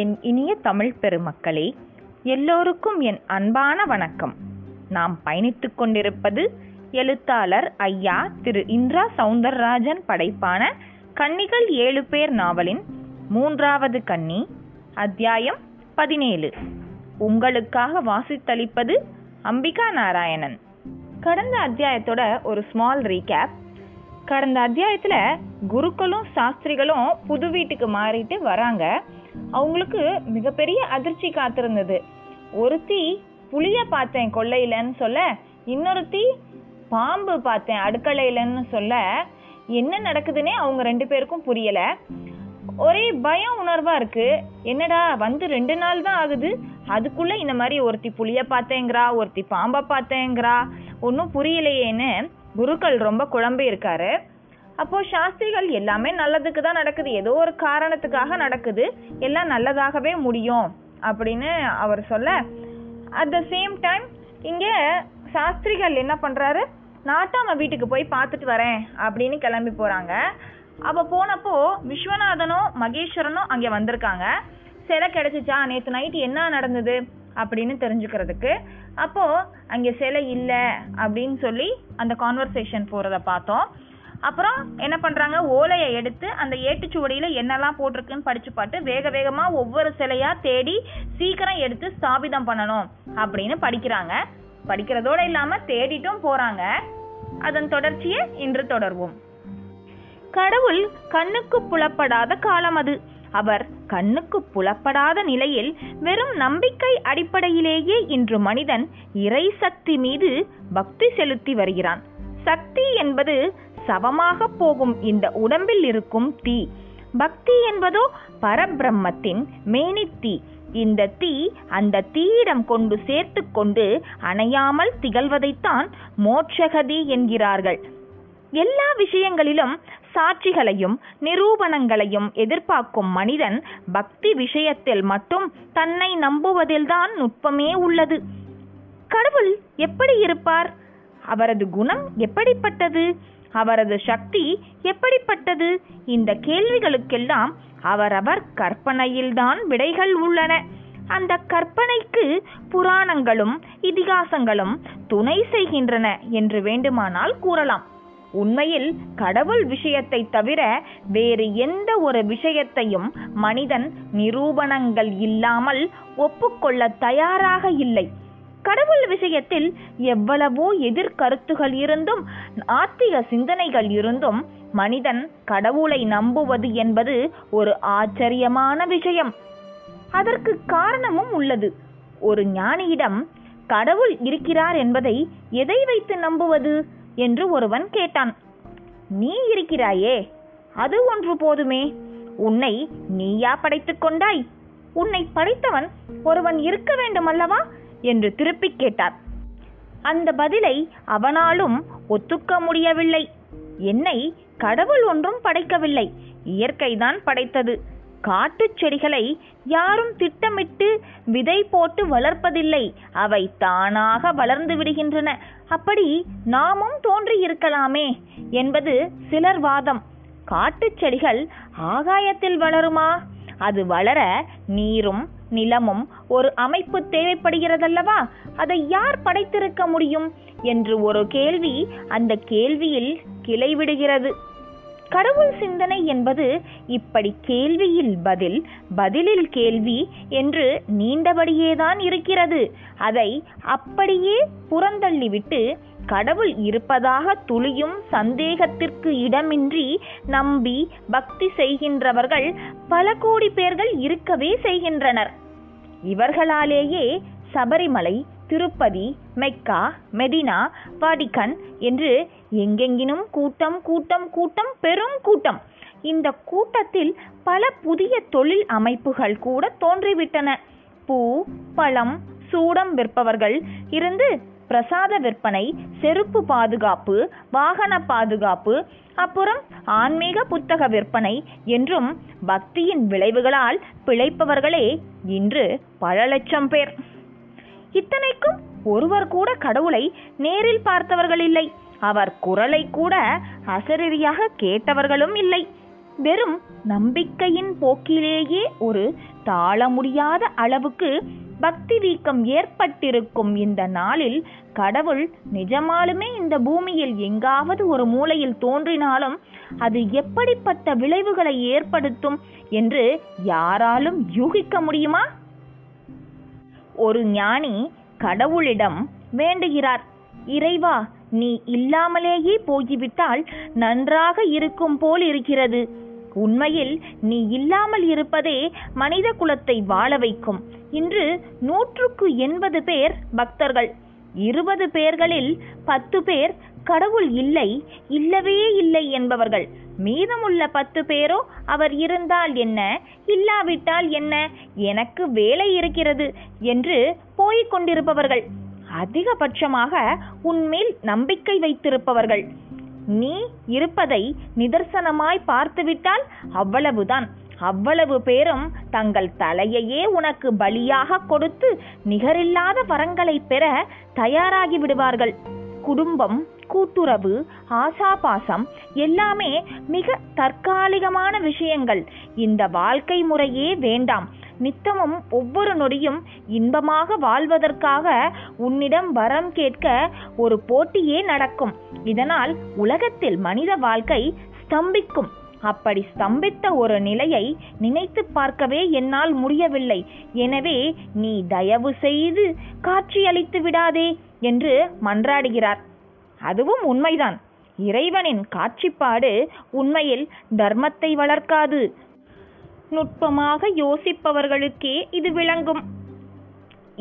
என் இனிய தமிழ் பெருமக்களே, எல்லோருக்கும் என் அன்பான வணக்கம். நாம் பயணித்து கொண்டிருப்பது எழுத்தாளர் ஐயா திரு இந்திரா சௌந்தரராஜன் படைப்பான கன்னிகள் 7 பேர் நாவலின் 3வது கன்னி, அத்தியாயம் 17. உங்களுக்காக வாசித்தளிப்பது அம்பிகா நாராயணன். கடந்த அத்தியாயத்தோட ஒரு ஸ்மால் ரீகேப். கடந்த அத்தியாயத்தில் குருக்களும் சாஸ்திரிகளும் புது வீட்டுக்கு மாறிட்டு வராங்க. அவங்களுக்கு மிகப்பெரிய அதிர்ச்சி காத்திருந்தது. ஒருத்தி புளியை பார்த்தேன் கொள்ளையிலன்னு சொல்ல, இன்னொருத்தி பாம்பு பார்த்தேன் அடுக்கலையிலன்னு சொல்ல, என்ன நடக்குதுன்னே அவங்க 2 பேருக்கும் புரியலை. ஒரே பயம் உணர்வாக இருக்குது. என்னடா வந்து 2 நாள் தான் ஆகுது, அதுக்குள்ளே இந்த மாதிரி ஒருத்தி புளியை பார்த்தேங்கிறா, ஒருத்தி பாம்பை பார்த்தேங்கிறா, ஒன்றும் புரியலையேன்னு குருக்கள் ரொம்ப குழம்பி இருக்காரு. அப்போது சாஸ்திரிகள் எல்லாமே நல்லதுக்கு தான் நடக்குது, ஏதோ ஒரு காரணத்துக்காக நடக்குது, எல்லாம் நல்லதாகவே முடியும் அப்படின்னு அவர் சொல்ல, அட் த சேம் டைம் இங்கே சாஸ்திரிகள் என்ன பண்ணுறாரு, நாட்டாம வீட்டுக்கு போய் பார்த்துட்டு வரேன் அப்படின்னு கிளம்பி போகிறாங்க. அப்போ போனப்போ விஸ்வநாதனும் மகேஸ்வரனும் அங்கே வந்திருக்காங்க. சிலை கிடச்சிச்சா, நேற்று நைட்டு என்ன நடந்தது அப்படின்னு தெரிஞ்சுக்கிறதுக்கு. அப்போது அங்கே சிலை இல்லை அப்படின்னு சொல்லி அந்த கான்வர்சேஷன் போகிறத பார்த்தோம். அப்புறம் என்ன பண்ணுறாங்க, ஓலையை எடுத்து அந்த ஏட்டுச்சுவடியில் என்னெல்லாம் போட்டிருக்குன்னு படித்து பார்த்து வேக வேகமாக ஒவ்வொரு சிலையாக தேடி சீக்கிரம் எடுத்து ஸ்தாபிதம் பண்ணணும் அப்படின்னு படிக்கிறாங்க. படிக்கிறதோடு இல்லாமல் தேடிட்டும் போகிறாங்க. அதன் தொடர்ச்சியை இன்று தொடர்வோம். கடவுள் கண்ணுக்கு புலப்படாத காலம் அது. அவர் கண்ணுக்கு புலப்படாத நிலையில் வெறும் நம்பிக்கை அடிப்படையிலேயே இன்று மனிதன் இறை சக்தி மீது பக்தி செலுத்தி வருகிறான். சக்தி என்பது சவமாக போகும் இந்த உடம்பில் இருக்கும் தீ, பக்தி என்பதோ பரபிரம்மத்தின் மேனித்தீ. இந்த தீ அந்த தீயிடம் கொண்டு சேர்த்து கொண்டு அணையாமல் திகழ்வதைத்தான் மோட்சகதி என்கிறார்கள். எல்லா விஷயங்களிலும் சாட்சிகளையும் நிரூபணங்களையும் எதிர்பார்க்கும் மனிதன் பக்தி விஷயத்தில் மட்டும் தன்னை நம்புவதில்தான் நுட்பமே உள்ளது. கடவுள் எப்படி இருப்பார்? அவரது குணம் எப்படிப்பட்டது? அவரது சக்தி எப்படிப்பட்டது? இந்த கேள்விகளுக்கெல்லாம் அவரவர் கற்பனையில்தான் விடைகள் உள்ளன. அந்த கற்பனைக்கு புராணங்களும் இதிகாசங்களும் துணை செய்கின்றன என்று வேண்டுமானால் கூறலாம். உண்மையில் கடவுள் விஷயத்தை தவிர வேறு எந்த ஒரு விஷயத்தையும் மனிதன் நிரூபணங்கள் இல்லாமல் ஒப்புக்கொள்ள தயாராக இல்லை. கடவுள் விஷயத்தில் எவ்வளவோ எதிர்கருத்துகள் இருந்தும் ஆத்திக சிந்தனைகள் இருந்தும் மனிதன் கடவுளை நம்புவது என்பது ஒரு ஆச்சரியமான விஷயம். அதற்கு காரணமும் உள்ளது. ஒரு ஞானியிடம் கடவுள் இருக்கிறார் என்பதை எதை வைத்து நம்புவது என்று ஒருவன் கேட்டான். நீ இருக்கிறாயே, அது ஒன்று போதுமே. உன்னை நீயா படைத்து கொண்டாய்? உன்னை படைத்தவன் ஒருவன் இருக்க வேண்டும் அல்லவா என்று திருப்பி கேட்டார். அந்த பதிலை அவனாலும் ஒத்துக்க முடியவில்லை. என்னை கடவுள் ஒன்றும் படைக்கவில்லை, இயற்கைதான் படைத்தது. காட்டு செடிகளை யாரும் திட்டமிட்டு விதை போட்டு வளர்ப்பதில்லை, அவை தானாக வளர்ந்து விடுகின்றன. அப்படி நாமும் தோன்றி இருக்கலாமே என்பது சிலர் வாதம். காட்டு செடிகள் ஆகாயத்தில் வளருமா? அது வளர நீரும் நிலமும் ஒரு அமைப்பு தேவைப்படுகிறதல்லவா? அதை யார் படைத்திருக்க முடியும் என்று ஒரு கேள்வி அந்த கேள்வியில் கிளைவிடுகிறது. கடவுள் சிந்தனை என்பது இப்படி கேள்வியில் பதில், பதிலில் கேள்வி என்று நீண்டபடியேதான் இருக்கிறது. அதை அப்படியே புறந்தள்ளிவிட்டு கடவுள் இருப்பதாக துளியும் சந்தேகத்திற்கு இடமின்றி நம்பி பக்தி செய்கின்றவர்கள் பல கோடி பேர்கள் இருக்கவே செய்கின்றனர். இவர்களாலேயே Sabarimala, Tirupati, Mecca, Medina, Vatican என்று எங்கெங்கினும் கூட்டம் கூட்டம் கூட்டம், பெரும் கூட்டம். இந்த கூட்டத்தில் பல புதிய தொழில் அமைப்புகள் கூட தோன்றிவிட்டன. பூ, பழம், சூடம் விற்பவர்கள் இருந்து பிரசாத விற்பனை, செருப்பு பாதுகாப்பு, வாகன பாதுகாப்பு, அப்புறம் ஆன்மீக புத்தக விற்பனை என்றும் பக்தியின் விளைவுகளால் பிழைப்பவர்களே இன்று பல லட்சம் பேர். இத்தனைக்கும் ஒருவர் கூட கடவுளை நேரில் பார்த்தவர்கள் இல்லை. அவர் குரலை கூட அசரீரியாக கேட்டவர்களும் இல்லை. வெறும் நம்பிக்கையின் போக்கிலேயே ஒரு தாழ முடியாத அளவுக்கு பக்தி வீக்கம் ஏற்பட்டிருக்கும் இந்த நாளில் கடவுள் நிஜமாலுமே இந்த பூமியில் எங்காவது ஒரு மூலையில் தோன்றினாலும் அது எப்படிப்பட்ட விளைவுகளை ஏற்படுத்தும் என்று யாராலும் யூகிக்க முடியுமா? ஒரு ஞானி கடவுளிடம் வேண்டுகிறார், இறைவா, நீ இல்லாமலேயே போய்விட்டால் நன்றாக இருக்கும் போல் இருக்கிறது. உண்மையில் நீ இல்லாமல் இருப்பதே மனித குலத்தை வாழ வைக்கும். இன்று 180 பேர் பக்தர்கள், 20 பேர்களில் 10 பேர் கடவுள் இல்லை, இல்லவே இல்லை என்பவர்கள். மீதமுள்ள 10 பேரோ அவர் இருந்தால் என்ன, இல்லாவிட்டால் என்ன, எனக்கு வேலை இருக்கிறது என்று போய்க் கொண்டிருப்பவர்கள். அதிகபட்சமாக உன்மேல் நம்பிக்கை வைத்திருப்பவர்கள். நீ இருப்பதை நிதர்சனமாய் பார்த்துவிட்டால் அவ்வளவுதான். அவ்வளவு பேரும் தங்கள் தலையையே உனக்கு பலியாக கொடுத்து நிகரில்லாத வரங்களை பெற தயாராகி விடுவார்கள். குடும்பம், கூட்டுறவு, ஆசாபாசம் எல்லாமே மிக தற்காலிகமான விஷயங்கள். இந்த வாழ்க்கை முறையே வேண்டாம். நித்தமும் ஒவ்வொரு நொடியும் இன்பமாக வாழ்வதற்காக உன்னிடம் வரம் கேட்க ஒரு போட்டியே நடக்கும். இதனால் உலகத்தில் மனித வாழ்க்கை ஸ்தம்பிக்கும். அப்படி ஸ்தம்பித்த ஒரு நிலையை நினைத்து பார்க்கவே என்னால் முடியவில்லை. எனவே நீ தயவு செய்து காட்சியளித்து விடாதே என்று மன்றாடுகிறார். அதுவும் உண்மைதான். இறைவனின் காட்சிப்பாடு உண்மையில் தர்மத்தை வளர்க்காது. நுட்பமாக யோசிப்பவர்களுக்கே இது விளங்கும்.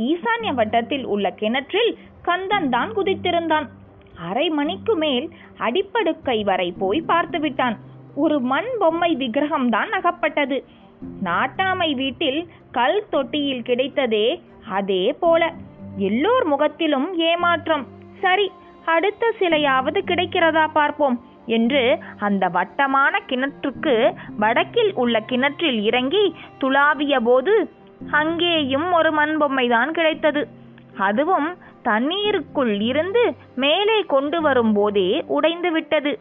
ஈசான்ய வட்டத்தில் உள்ள கிணற்றில் கந்தன் தான் குதித்திருந்தான். அரை மணிக்கு மேல் அடிப்படுக்கை வரை போய் பார்த்துவிட்டான். ஒரு மண் பொம்மை விக்கிரகம்தான் அகப்பட்டது. நாட்டாமை வீட்டில் கல் தொட்டியில் கிடைத்ததே அதே போல. எல்லோர் முகத்திலும் ஏமாற்றம். சரி, அடுத்த சிலையாவது கிடைக்கிறதா பார்ப்போம் என்று அந்த வட்டமான கிணற்றுக்கு வடக்கில் உள்ள கிணற்றில் இறங்கி துளாவிய போது அங்கேயும் ஒரு மண் பொம்மைதான் கிடைத்தது. அதுவும் தண்ணீருக்குள் இருந்து மேலே கொண்டு வரும் போதே உடைந்து விட்டது.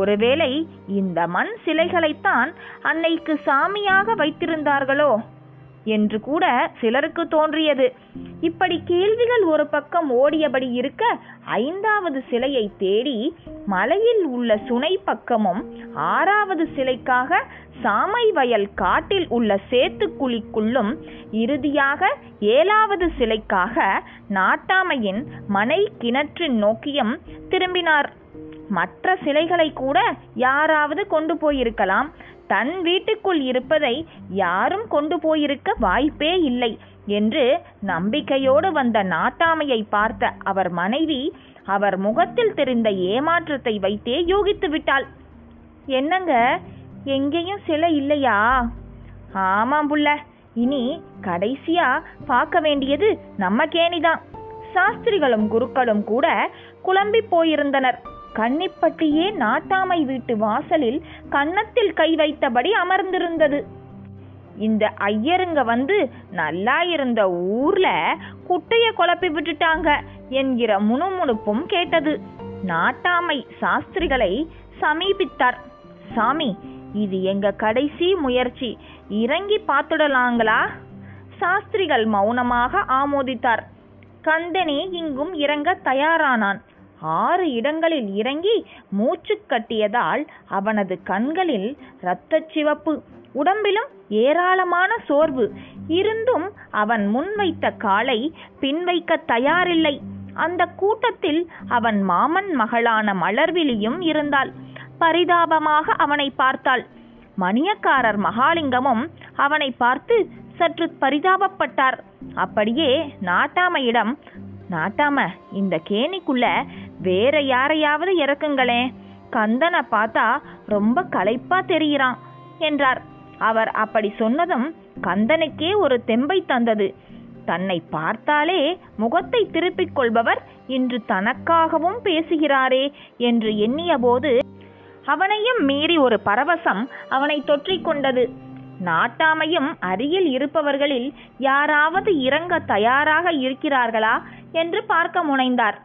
ஒருவேளை இந்த மண் சிலைகளைத்தான் அன்னைக்கு சாமியாக வைத்திருந்தார்களோ என்று கூட சிலருக்கு தோன்றியது. இப்படி கேள்விகள் ஒரு பக்கம் ஓடியபடி இருக்க 5வது சிலையை தேடி மலையில் உள்ள சுனை பக்கமும் 6வது சிலைக்காக சாமை வயல் காட்டில் உள்ள சேத்து குழிக்குள்ளும் இறுதியாக 7வது சிலைக்காக நாட்டாமையின் மனை கிணற்றின் நோக்கியும் திரும்பினார். மற்ற சிலைகளை கூட யாராவது கொண்டு போயிருக்கலாம். தன் வீட்டுக்குள் இருப்பதை யாரும் கொண்டு போயிருக்க வாய்ப்பே இல்லை என்று நம்பிக்கையோடு வந்த நாட்டாமையை பார்த்த அவர் மனைவி அவர் முகத்தில் தெரிந்த ஏமாற்றத்தை வைத்தே யூகித்து விட்டாள். என்னங்க, எங்கேயும் சிலை இல்லையா? ஆமாம் புள்ள, இனி கடைசியா பார்க்க வேண்டியது நம்ம கேணிதான். சாஸ்திரிகளும் குருக்களும் கூட குழம்பி போயிருந்தனர். கன்னிப்பட்டியே நாட்டாமை வீட்டு வாசலில் கன்னத்தில் கை வைத்தபடி அமர்ந்திருந்தது. இந்த ஐயருங்க வந்து நல்லா இருந்த ஊர்ல குட்டைய குழப்பி விட்டுட்டாங்க என்கிற முணுமுணுப்பும் கேட்டது. நாட்டாமை சாஸ்திரிகளை சமீபித்தார். சாமி, இது எங்க கடைசி முயற்சி, இறங்கி பார்த்துடலாங்களா? சாஸ்திரிகள் மௌனமாக ஆமோதித்தார். கந்தனே இங்கும் இறங்க தயாரானான். 6 இடங்களில் இறங்கி மூச்சு கட்டியதால் அவனது கண்களில் இரத்த சிவப்பு, உடம்பிலும் ஏராளமான சோர்வு. இருந்தும் அவன் முன்வைத்த காலை பின்வைக்க தயாரில்லை. அந்த கூட்டத்தில் அவன் மாமன் மகளான மலர்விழியும் இருந்தாள். பரிதாபமாக அவனை பார்த்தாள். மணியக்காரர் மகாலிங்கமும் அவனை பார்த்து சற்று பரிதாபப்பட்டார். அப்படியே நாட்டாமையிடம், நாட்டாம, இந்த கேணிக்குள்ள வேற யாரையாவது இறக்குங்களே, கந்தனை பார்த்தா ரொம்ப களைப்பா தெரிகிறான் என்றார். அவர் அப்படி சொன்னதும் கந்தனுக்கே ஒரு தெம்பை தந்தது. தன்னை பார்த்தாலே முகத்தை திருப்பிக் கொள்பவர் இன்று தனக்காகவும் பேசுகிறாரே என்று எண்ணிய போது அவனையும் மீறி ஒரு பரவசம் அவனை தொற்றிக்கொண்டது. நாட்டாமையும் அருகில் இருப்பவர்களில் யாராவது இறங்க தயாராக இருக்கிறார்களா என்று பார்க்க முனைந்தார்.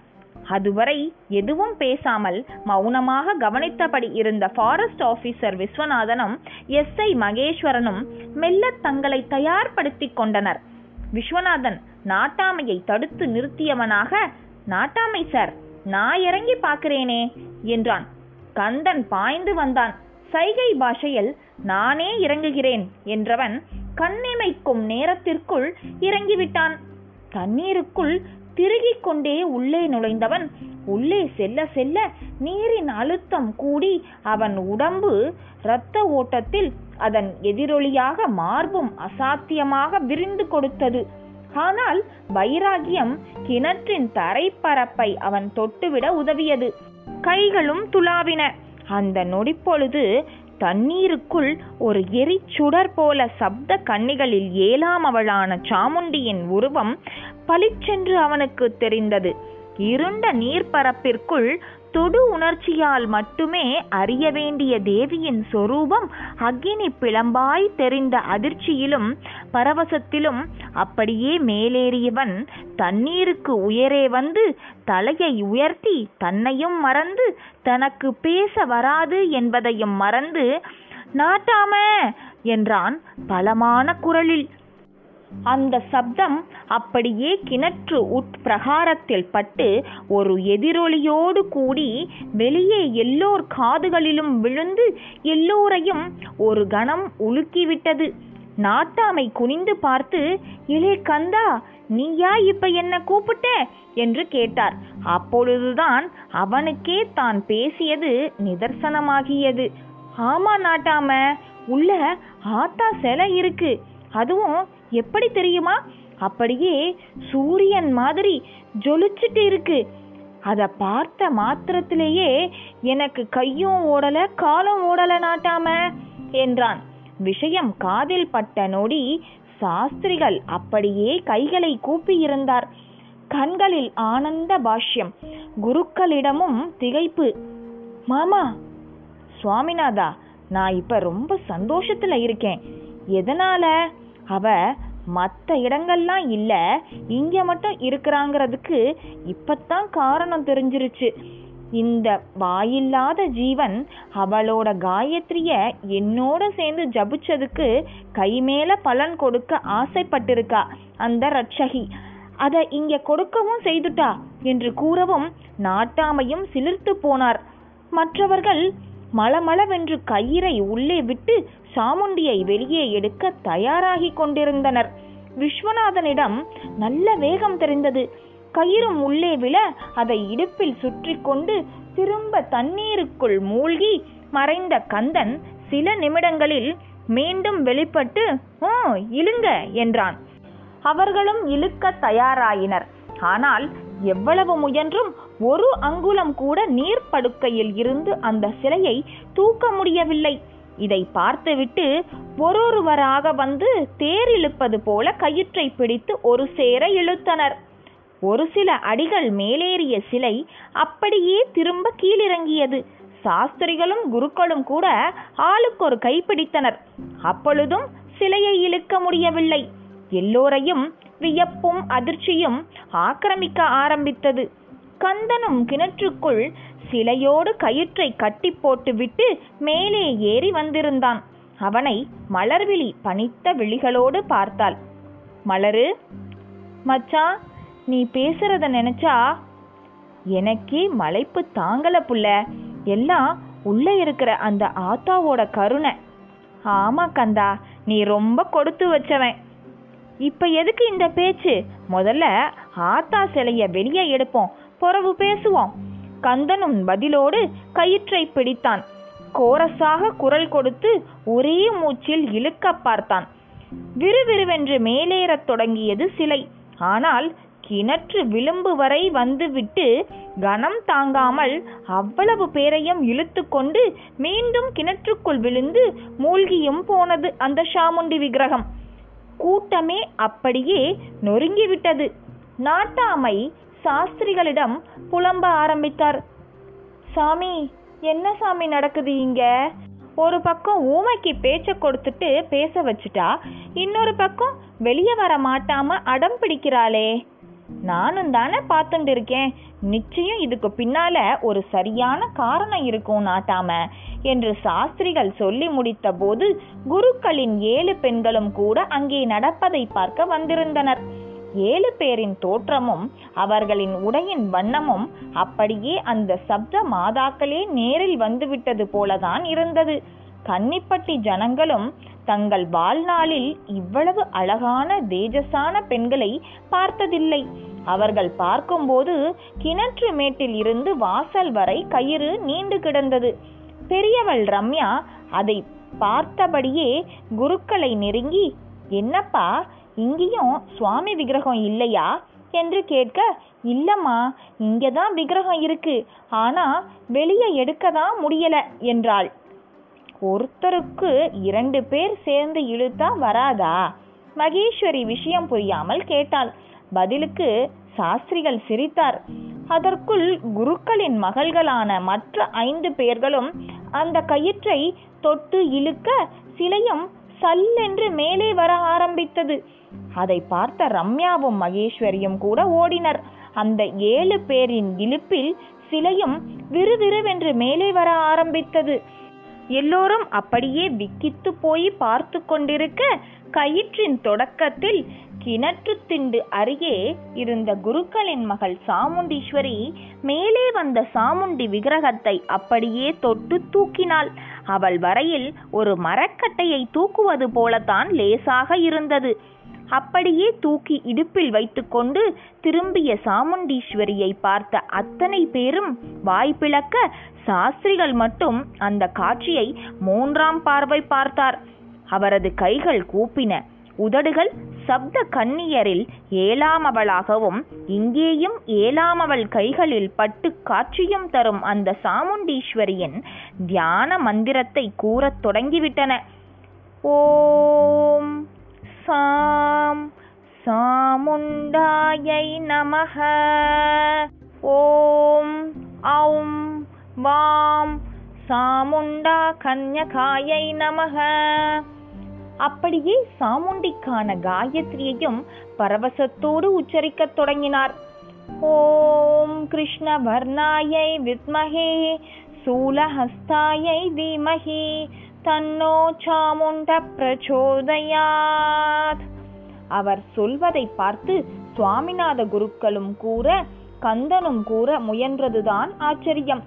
அதுவரை எதுவும் பேசாமல் மௌனமாக கவனித்தபடி இருந்த ஃபாரஸ்ட் ஆபீசர் விஸ்வநாதனும் எஸ்ஐ மகேஸ்வரனும் மெல்ல தங்களை தயார்படுத்தி கொண்டனர். விஸ்வநாதன் நாட்டாமையை தடுத்து நிறுத்தியவனாக, நாட்டாமை சார், நான் இறங்கி பார்க்கிறேனே என்றான். கந்தன் பாய்ந்து வந்தான். சைகை பாஷையில் நானே இறங்குகிறேன் என்றவன் கண்ணிமைக்கும் நேரத்திற்குள் இறங்கிவிட்டான். தண்ணீருக்குள் திருகிக் கொண்டே உள்ளே நுழைந்தவன் உள்ளே செல்ல செல்ல நீரின் அழுத்தம் கூடி அவன் உடம்பு இரத்த ஓட்டத்தில் அதன் எதிரொலியாக மார்பும் அசாத்தியமாக விரிந்து கொடுத்தது. ஆனால் வைராகியம் கிணற்றின் தரைப்பரப்பை அவன் தொட்டுவிட உதவியது. கைகளும் துளாவின. அந்த நொடிப்பொழுது தண்ணீருக்குள் ஒரு எரிச்சுடர் போல சப்த கண்ணிகளில் ஏழாமவளான சாமுண்டியின் உருவம் பளிச்சென்று அவனுக்கு தெரிந்தது. இருண்ட நீர்ப்பரப்பிற்குள் தொடு உணர்ச்சியால் மட்டுமே அறிய வேண்டிய தேவியின் சொரூபம் அக்கினி பிளம்பாய் தெரிந்த அதிர்ச்சியிலும் பரவசத்திலும் அப்படியே மேலேறியவன் தண்ணீருக்கு உயரே வந்து தலையை உயர்த்தி தன்னையும் மறந்து தனக்கு பேச வராது என்பதையும் மறந்து நாட்டாம என்றான் பலமான குரலில். அந்த சப்தம் அப்படியே கிணற்று உட்பிரகாரத்தில் பட்டு ஒரு எதிரொலியோடு கூடி வெளியே எல்லோர் காதுகளிலும் விழுந்து எல்லோரையும் ஒரு கணம் உலுக்கிவிட்டது. நாட்டாமை குனிந்து பார்த்து, இலே கந்தா, நீயா இப்ப என்ன கூப்பிட்ட என்று கேட்டார். அப்பொழுதுதான் அவனுக்கே தான் பேசியது நிதர்சனமாகியது. ஆமா நாட்டாம, உள்ள ஆத்தா சிலை இருக்கு. அதுவும் எப்படி தெரியுமா, அப்படியே சூரியன் மாதிரி ஜொலிச்சுட்டு இருக்கு. அதை பார்த்த மாத்திரத்திலேயே எனக்கு கையும் ஓடல காலும் ஓடல நாட்டாம என்றான். விஷயம் காதில் பட்ட நொடி சாஸ்திரிகள் அப்படியே கைகளை கூப்பியிருந்தார். கண்களில் ஆனந்த பாஷ்யம், குருக்களிடமும் திகைப்பு. மாமா சுவாமிநாதா, நான் இப்ப ரொம்ப சந்தோஷத்துல இருக்கேன். எதனால? அவ மற்ற இடங்கள்லாம் இல்லை, இங்கே மட்டும் இருக்கிறாங்கிறதுக்கு இப்பத்தான் காரணம் தெரிஞ்சிருச்சு. இந்த வாயில்லாத ஜீவன் அவளோட காயத்ரிய என்னோட சேர்ந்து ஜபிச்சதுக்கு கைமேல பலன் கொடுக்க ஆசைப்பட்டிருக்கா அந்த ரட்சகி. அதை இங்கே கொடுக்கவும் செய்துட்டா என்று கூறவும் நாட்டாமையும் சிலிர்த்து போனார். மற்றவர்கள் மளமளவென்று கயிறை உள்ளே விட்டு சாமுண்டியை வெளியே எடுக்க தயாராகி கொண்டிருந்தனர். விஸ்வநாதனிடம் நல்ல வேகம் தெரிந்தது. கயிறும் உள்ளே விழ அதை இடுப்பில் சுற்றி கொண்டு திரும்ப தண்ணீருக்குள் மூழ்கி மறைந்த கந்தன் சில நிமிடங்களில் மீண்டும் வெளிப்பட்டு, ஓ இழுங்க என்றான். அவர்களும் இழுக்க தயாராயினர். ஆனால் எவ்வளவு முயன்றும் ஒரு அங்குலம் கூட நீர்ப்படுக்கையில் இருந்து அந்த சிலையை தூக்க முடியவில்லை. இதை பார்த்துவிட்டு ஒருவராக வந்து தேர் இழுப்பது போல கயிற்றை பிடித்து ஒரு சேர இழுத்தனர். ஒரு சில அடிகள் மேலேறிய சிலை அப்படியே திரும்ப கீழிறங்கியது. சாஸ்திரிகளும் குருக்களும் கூட ஆளுக்கு ஒரு கை பிடித்தனர். அப்பொழுதும் சிலையை இழுக்க முடியவில்லை. எல்லோரையும் வியப்பும் அதிர்ச்சியும் ஆக்கிரமிக்க ஆரம்பித்தது. கந்தனும் கிணற்றுக்குள் சிலையோடு கயிற்றை கட்டி போட்டுவிட்டு மேலே ஏறி வந்திருந்தான். அவனை மலர்விழி பனித்த விழிகளோடு பார்த்தாள். மலரு மச்சான், நீ பேசுறத நினைச்சா எனக்கே மலைப்பு தாங்கல புள்ள. எல்லாம் உள்ளே இருக்கிற அந்த ஆத்தாவோட கருணை. ஆமா கந்தா, நீ ரொம்ப கொடுத்து வச்சவன். இப்ப எதுக்கு இந்த பேச்சு? முதல்ல ஆத்தா சிலைய வெளியே எடுப்போம், பொறவு பேசுவோம். கந்தனும் பதிலோடு கயிற்றை பிடித்தான். கோரஸாக குரல் கொடுத்து ஒரே மூச்சில் இழுக்க பார்த்தான். விறுவிறுவென்று மேலேறத் தொடங்கியது சிலை. ஆனால் கிணற்று விளிம்பு வரை வந்துவிட்டு கனம் தாங்காமல் அவ்வளவு பேரையும் இழுத்து கொண்டு மீண்டும் கிணற்றுக்குள் விழுந்து மூழ்கியும் போனது அந்த சாமுண்டி விக்கிரகம். கூட்டமே அப்படியே நொறுங்கிவிட்டது. நாட்டாமை சாஸ்திரிகளிடம் புலம்ப ஆரம்பித்தார். சாமி, என்ன சாமி நடக்குது இங்க? ஒரு பக்கம் ஊமைக்கு பேச்ச கொடுத்துட்டு பேச வச்சுட்டா, இன்னொரு பக்கம் வெளியே வர மாட்டாம அடம் பிடிக்கிறாளே. நானும் தானே பார்த்துட்டு இருக்கேன், நிச்சயம் இதுக்கு பின்னால ஒரு சரியான காரணம் இருக்கும் நாட்டாமை என்று சாஸ்திரிகள் சொல்லி முடித்த போது குருக்களின் 7 பெண்களும் கூட அங்கே நடப்பதை பார்க்க வந்திருந்தனர். 7 பேரின் தோற்றமும் அவர்களின் உடையின் வண்ணமும் அப்படியே அந்த சப்த மாதாக்களே நேரில் வந்துவிட்டது போலதான் இருந்தது. கன்னிப்பட்டி ஜனங்களும் தங்கள் வாழ்நாளில் இவ்வளவு அழகான தேஜஸான பெண்களை பார்த்ததில்லை. அவர்கள் பார்க்கும்போது கிணற்று மேட்டில் இருந்து வாசல் வரை கயிறு நீண்டு கிடந்தது. பெரியவள் ரம்யா அதை பார்த்தபடியே குருக்களை நெருங்கி, என்னப்பா இங்கேயும் சுவாமி விக்கிரகம் இல்லையா என்று கேட்க, இல்லம்மா இங்கேதான் விக்கிரகம் இருக்கு, ஆனா வெளியே எடுக்கதான் முடியல என்றாள். ஒருத்தருக்கு 2 பேர் சேர்ந்து இழுத்தா வராதா? மகேஸ்வரி விஷயம் புரியாமல் கேட்டாள். பதிலுக்கு சாஸ்திரிகள் சிரித்தார். அதற்குள் குருக்களின் மகள்களான மற்ற 5 பேர்களும் அந்த கயிற்றை தொட்டு இழுக்க சிலையும் சல்லென்று மேலே வர ஆரம்பித்தது. அதை பார்த்த ரம்யாவும் மகேஸ்வரியும் கூட ஓடினர். அந்த 7 பேரின் இழுப்பில் சிலையும் விறுவிறுவென்று மேலே வர ஆரம்பித்தது. எல்லோரும் அப்படியே விக்கித்து போய் பார்த்து கொண்டிருக்க, கயிற்றின் தொடக்கத்தில் கிணற்று திண்டு அருகே இருந்த குருக்களின் மகள் சாமுண்டீஸ்வரி மேலே வந்த சாமுண்டி விக்கிரகத்தை அப்படியே தொட்டு தூக்கினாள். அவள் வரையில் ஒரு மரக்கட்டையை தூக்குவது போலத்தான் லேசாக இருந்தது. அப்படியே தூக்கி இடுப்பில் வைத்துக்கொண்டு திரும்பிய சாமுண்டீஸ்வரியை பார்த்த அத்தனை பேரும் வாய்ப்பிழக்க, சாஸ்திரிகள் மட்டும் அந்த காட்சியை 3ஆம் பார்வை பார்த்தார். அவரது கைகள் கூப்பின, உதடுகள் சப்த கன்னியரில் ஏழாமவளாகவும் இங்கேயும் ஏழாமவள் கைகளில் பட்டு காட்சியும் தரும் அந்த சாமுண்டீஸ்வரியின் தியான மந்திரத்தை கூறத் தொடங்கிவிட்டன. ஓம் சாம் சாமுண்டாயை நமஹ, ஓம் ஔம் வாம் சாமுண்டா கன்யகாயை நமஹ. அப்படியே சாமுண்டிக்கான காயத்ரியையும் பரவசத்தோடு உச்சரிக்கத் தொடங்கினார். ஓம் கிருஷ்ண வர்ணாயை வித்மஹே சூலஹஸ்தாயை தீமஹி தன்னோ சாமுண்ட பிரச்சோதயாத். அவர் சொல்வதை பார்த்து சுவாமிநாத குருக்களும் கூற கந்தனும் கூற முயன்றதுதான் ஆச்சரியம்.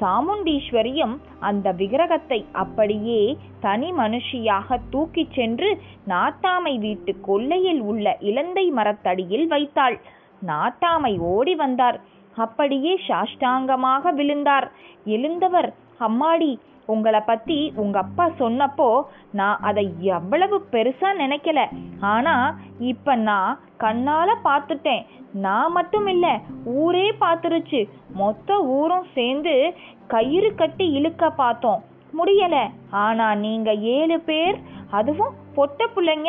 சாமுண்டீஸ்வரியும் அந்த விக்கிரகத்தை அப்படியே தனி மனுஷியாக தூக்கி சென்று நாட்டாமை வீட்டு கொல்லையில் உள்ள இலந்தை மரத்தடியில் வைத்தாள். நாட்டாமை ஓடி வந்தார். அப்படியே சாஷ்டாங்கமாக விழுந்தார். எழுந்தவர், அம்மாடி உங்களை பத்தி உங்க அப்பா சொன்னப்போ நான் அதை எவ்வளவு பெருசா நினைக்கல, ஆனா இப்ப நான் கண்ணால பார்த்துட்டேன். நான் மட்டும் இல்லை, ஊரே பார்த்துருச்சு. மொத்த ஊரும் சேர்ந்து கயிறு கட்டி இழுக்க பார்த்தோம், முடியல. ஆனா நீங்க 7 பேர், அதுவும் பொட்ட பிள்ளைங்க,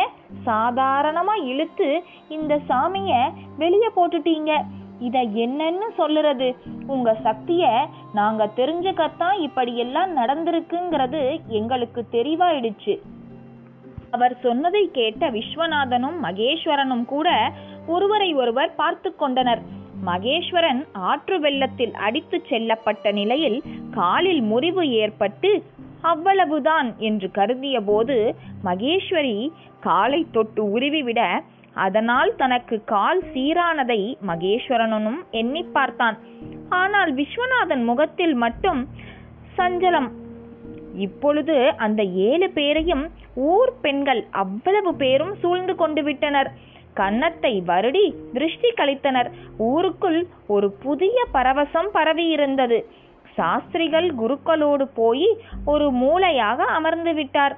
சாதாரணமா இழுத்து இந்த சாமிய வெளியே போட்டுட்டீங்க. இதை என்னன்னு சொல்லுறது? உங்க சக்திய நாங்க தெரிஞ்சுக்கத்தான் இப்படியெல்லாம் நடந்திருக்குங்கிறது எங்களுக்கு தெரிவாயிடுச்சு. அவர் சொன்னதை கேட்ட விஸ்வநாதனும் மகேஸ்வரனும் கூட ஒருவரை ஒருவர் பார்த்து கொண்டனர். மகேஸ்வரன் ஆற்று வெள்ளத்தில் அடித்து செல்லப்பட்ட நிலையில் காலில் முறிவு ஏற்பட்டு அவ்வளவுதான் என்று கருதிய போது, மகேஸ்வரி காலை தொட்டு உருவிவிட அதனால் தனக்கு கால் சீரானதை மகேஸ்வரனும் எண்ணி பார்த்தான். ஆனால் விஸ்வநாதன் முகத்தில் மட்டும் சஞ்சலம். இப்பொழுது அந்த 7 பேரையும் ஊர் பெண்கள் அவ்வளவு பேரும் சூழ்ந்து கொண்டு விட்டனர். கன்னத்தை வருடி திருஷ்டி கழித்தனர். ஊருக்குள் ஒரு புதிய பரவசம் பரவியிருந்தது. சாஸ்திரிகள் குருக்களோடு போய் ஒரு மூலையாக அமர்ந்து விட்டார்.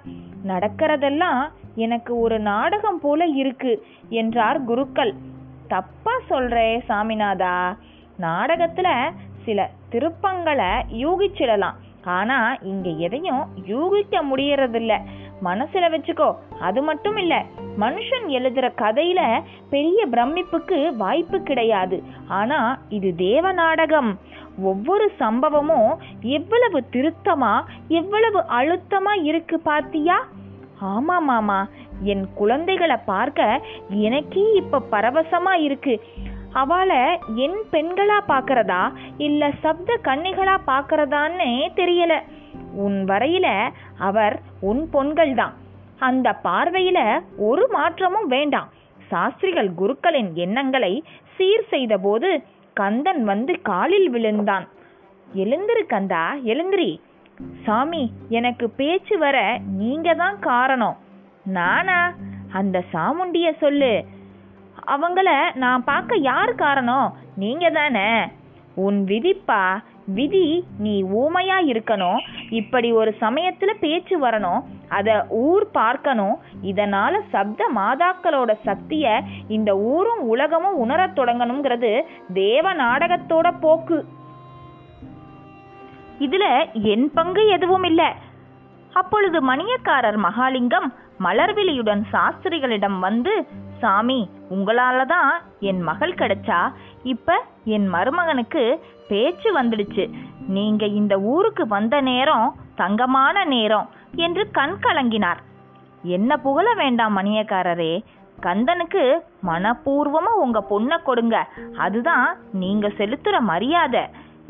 நடக்கிறதெல்லாம் எனக்கு ஒரு நாடகம் போல இருக்கு என்றார் குருக்கள். தப்பா சொல்றே சாமிநாதா, நாடகத்துல சில திருப்பங்களை யூகிச்சிடலாம், ஆனா இங்க எதையும் யூகிக்க முடியறதில்ல. மனசுல வச்சுக்கோ. அது மட்டும் இல்ல, மனுஷன் எழுதுற கதையில பெரிய பிரமிப்புக்கு வாய்ப்பு கிடையாது, ஆனா இது தேவ நாடகம். ஒவ்வொரு சம்பவமும் எவ்வளவு திருத்தமா எவ்வளவு அழுத்தமா இருக்கு பார்த்தியா? ஆமா மாமா, என் குழந்தைகளை பார்க்க எனக்கே இப்ப பரவசமா இருக்கு. அவளை என் பெண்களா பார்க்கறதா இல்லை சப்த கன்னிகளா பார்க்கறதான்னு தெரியல. உன் வரையில அவர் உன் பொண்கள் தான். அந்த பார்வையில ஒரு மாற்றமும் வேண்டாம். சாஸ்திரிகள் குருக்களின் எண்ணங்களை சீர் செய்த போது கந்தன் வந்து காலில் விழுந்தான். எழுந்திரு கந்தா, எழுந்திரி. சாமி, எனக்கு பேச்சு வர நீங்க தான் காரணம். நானா? அந்த சாமுண்டிய சொல்லு. அவங்கள நான் பார்க்க யார் காரணம்? நீங்க தானே. உன் விதிப்பா விதி. நீ ஊமையா இருக்கணும், இப்படி ஒரு சமயத்துல பேச்சு வரணும், அத ஊர் பார்க்கணும். இதனால சப்த மாதாக்களோட சக்திய இந்த ஊரும் உலகமும் உணர தொடங்கணுங்கிறது தேவ நாடகத்தோட போக்கு. இதுல என் பங்கு எதுவும் இல்ல. அப்பொழுது மணியக்காரர் மகாலிங்கம் மலர்விழியுடன் சாஸ்திரிகளிடம் வந்து, சாமி, உங்களால தான் என் மகள் கிடைச்சா. இப்ப என் மருமகனுக்கு பேச்சு வந்துடுச்சு. நீங்க இந்த ஊருக்கு வந்த நேரம் தங்கமான நேரம் என்று கண் கலங்கினார். என்ன புகழ வேண்டாம் மணியக்காரரே, கந்தனுக்கு மனப்பூர்வமா உங்க பொண்ணை கொடுங்க, அதுதான் நீங்க செலுத்துற மரியாதை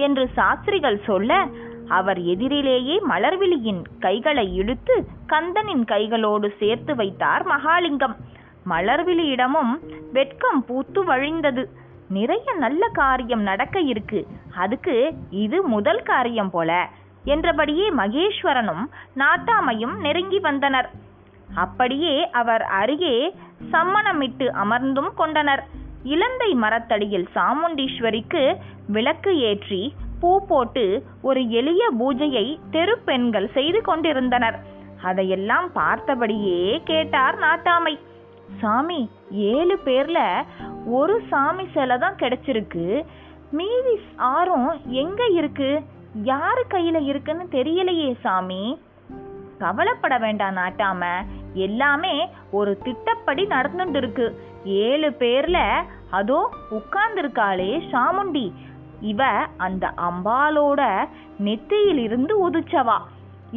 என்று சாஸ்திரிகள் சொல்ல, அவர் எதிரிலேயே மலர்விழியின் கைகளை இழுத்து கந்தனின் கைகளோடு சேர்த்து வைத்தார் மகாலிங்கம். மலர்விழியிடமும் வெட்கம் பூத்து வழிந்தது. நிறைய நல்ல காரியம் நடக்க இருக்கு, அதுக்கு இது முதல் காரியம் போல என்றபடியே மகேஸ்வரனும் நாட்டாமையும் நெருங்கி வந்தனர். அப்படியே அவர் அருகே சம்மணமிட்டு அமர்ந்தும் கொண்டனர். இலந்தை மரத்தடியில் சாமுண்டீஸ்வரிக்கு விளக்கு ஏற்றி பூ போட்டு ஒரு எளிய பூஜையை தெரு பெண்கள் செய்து கொண்டிருந்தனர். அதையெல்லாம் பார்த்தபடியே கேட்டார் நாட்டாமை. சாமி, 7 பேர்ல ஒரு சாமி சிலை தான் கிடைச்சிருக்கு, மீதி 6 எங்க இருக்கு, யாரு கையில இருக்குன்னு தெரியலையே சாமி. கவலைப்பட வேண்டாம் நாட்டாமை, எல்லாமே ஒரு திட்டப்படி நடந்துட்டு இருக்கு. 7 பேர்ல அதோ உட்கார்ந்துருக்காளே சாமுண்டி, இவ அந்த அம்பாலோட நெத்தியிலிருந்து உதிச்சவா.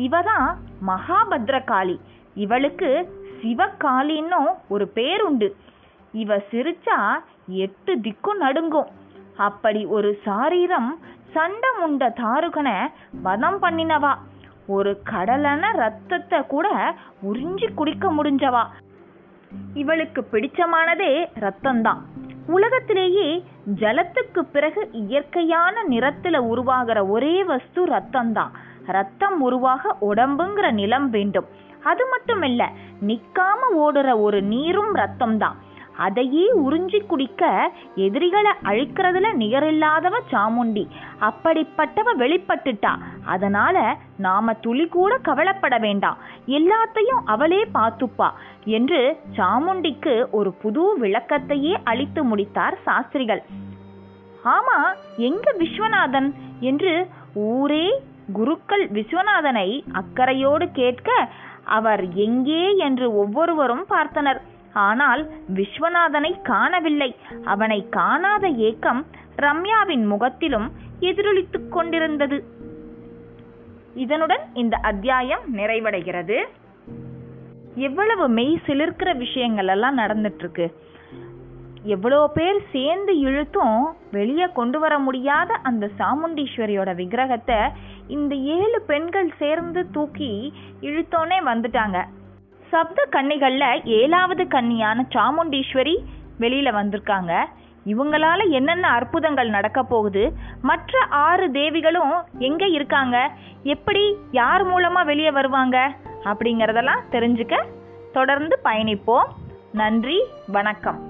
இவதான் மகாபத்ரகாளி. இவளுக்கு சிவகாளின்னும் ஒரு பேருண்டு. இவ சிரிச்சா 8 திக்கும் நடுங்கும். அப்படி ஒரு சாரீரம் சண்டமுண்ட தாருகனை வதம் பண்ணினவா. ஒரு கடலன ரத்தத்தை கூட உறிஞ்சி குடிக்க முடிஞ்சவா. இவளுக்கு பிடிச்சமானதே ரத்தம்தான். உலகத்திலேயே ஜலத்துக்கு பிறகு இயற்கையான நிறத்துல உருவாகிற ஒரே வஸ்து ரத்தம்தான். ரத்தம் உருவாக உடம்புங்கிற நிலம் வேண்டும். அது மட்டும் இல்ல, நிக்காம ஓடுற ஒரு நீரும் ரத்தம்தான். அதையே உறிஞ்சி குடிக்க எதிரிகளை அழிக்கிறதுல நிகரில்லாதவ சாமுண்டி. அப்படிப்பட்டவ வெளிப்பட்டுட்டா. அதனால நாம துளி கூட கவலைப்பட வேண்டாம், எல்லாத்தையும் அவளே பார்த்துப்பா என்று சாமுண்டிக்கு ஒரு புது விளக்கத்தையே அளித்து முடித்தார் சாஸ்திரிகள். ஆமா, எங்க விஸ்வநாதன் என்று ஊரே குருக்கள் விஸ்வநாதனை அக்கறையோடு கேட்க, அவர் எங்கே என்று ஒவ்வொருவரும் பார்த்தனர். ஆனால் விஸ்வநாதனை காணவில்லை. அவனை காணாத ஏக்கம் ரம்யாவின் முகத்திலும் எதிரொலித்துக் கொண்டிருந்தது. இதனுடன் இந்த அத்தியாயம் நிறைவடைகிறது. எவ்வளவு மெய் சிலிர்க்கிற விஷயங்கள் எல்லாம் நடந்துட்டு இருக்கு. எவ்வளோ பேர் சேர்ந்து இழுத்தும் வெளியே கொண்டு வர முடியாத அந்த சாமுண்டீஸ்வரியோட விக்கிரகத்தை இந்த 7 பெண்கள் சேர்ந்து தூக்கி இழுத்தோன்னே வந்துட்டாங்க. சப்த கன்னிகள்ல 7வது கன்னியான சாமுண்டீஸ்வரி வெளியில வந்திருக்காங்க. இவங்களால என்னென்ன அற்புதங்கள் நடக்க போகுது, மற்ற 6 தேவிகளும் எங்க இருக்காங்க, எப்படி யார் மூலமா வெளியே வருவாங்க அப்படிங்கிறதெல்லாம் தெரிஞ்சுக்க தொடர்ந்து பயணிப்போம். நன்றி, வணக்கம்.